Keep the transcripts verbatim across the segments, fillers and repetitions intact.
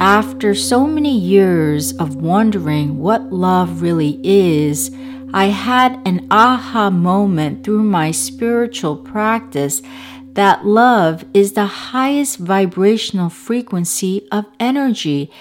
After so many years of wondering what love really is, I had an aha moment through my spiritual practice that love is the highest vibrational frequency of energy.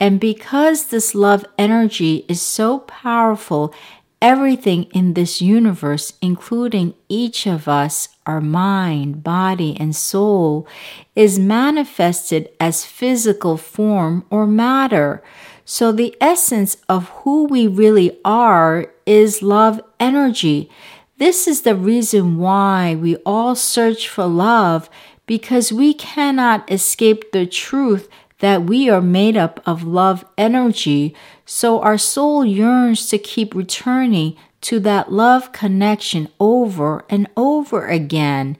And because this love energy is so powerful, everything in this universe, including each of us, our mind, body, and soul, is manifested as physical form or matter. So the essence of who we really are is love energy. This is the reason why we all search for love, because we cannot escape the truth that we are made up of love energy. So our soul yearns to keep returning to that love connection over and over again.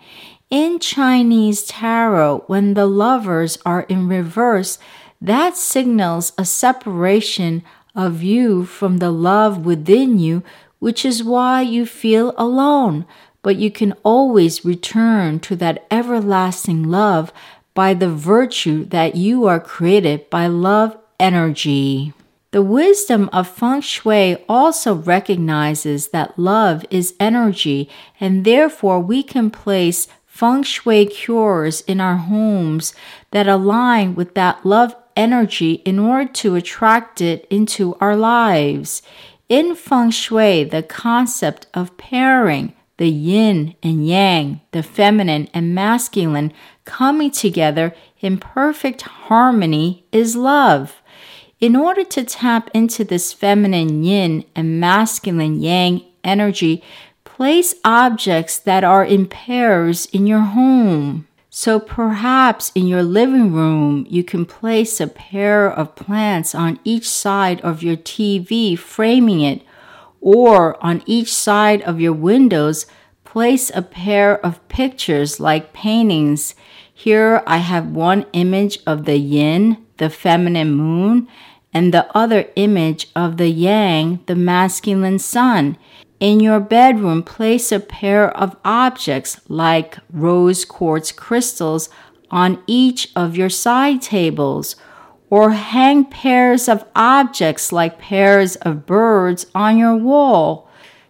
In Chinese tarot, when the lovers are in reverse, that signals a separation of you from the love within you, which is why you feel alone. But you can always return to that everlasting love by the virtue that you are created by love energy. The wisdom of Feng Shui also recognizes that love is energy, and therefore we can place Feng Shui cures in our homes that align with that love energy in order to attract it into our lives. In Feng Shui, the concept of pairing the yin and yang, the feminine and masculine, coming together in perfect harmony is love. In order to tap into this feminine yin and masculine yang energy, place objects that are in pairs in your home. So perhaps in your living room, you can place a pair of plants on each side of your T V, framing it, or on each side of your windows, place a pair of pictures like paintings. Here I have one image of the yin, the feminine moon, and the other image of the yang, the masculine sun. In your bedroom, place a pair of objects like rose quartz crystals on each of your side tables, or hang pairs of objects like pairs of birds on your wall.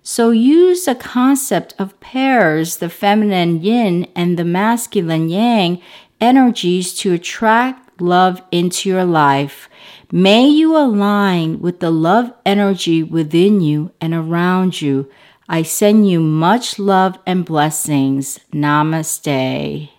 So use the concept of pairs, the feminine yin and the masculine yang energies, to attract love into your life. May you align with the love energy within you and around you. I send you much love and blessings. Namaste.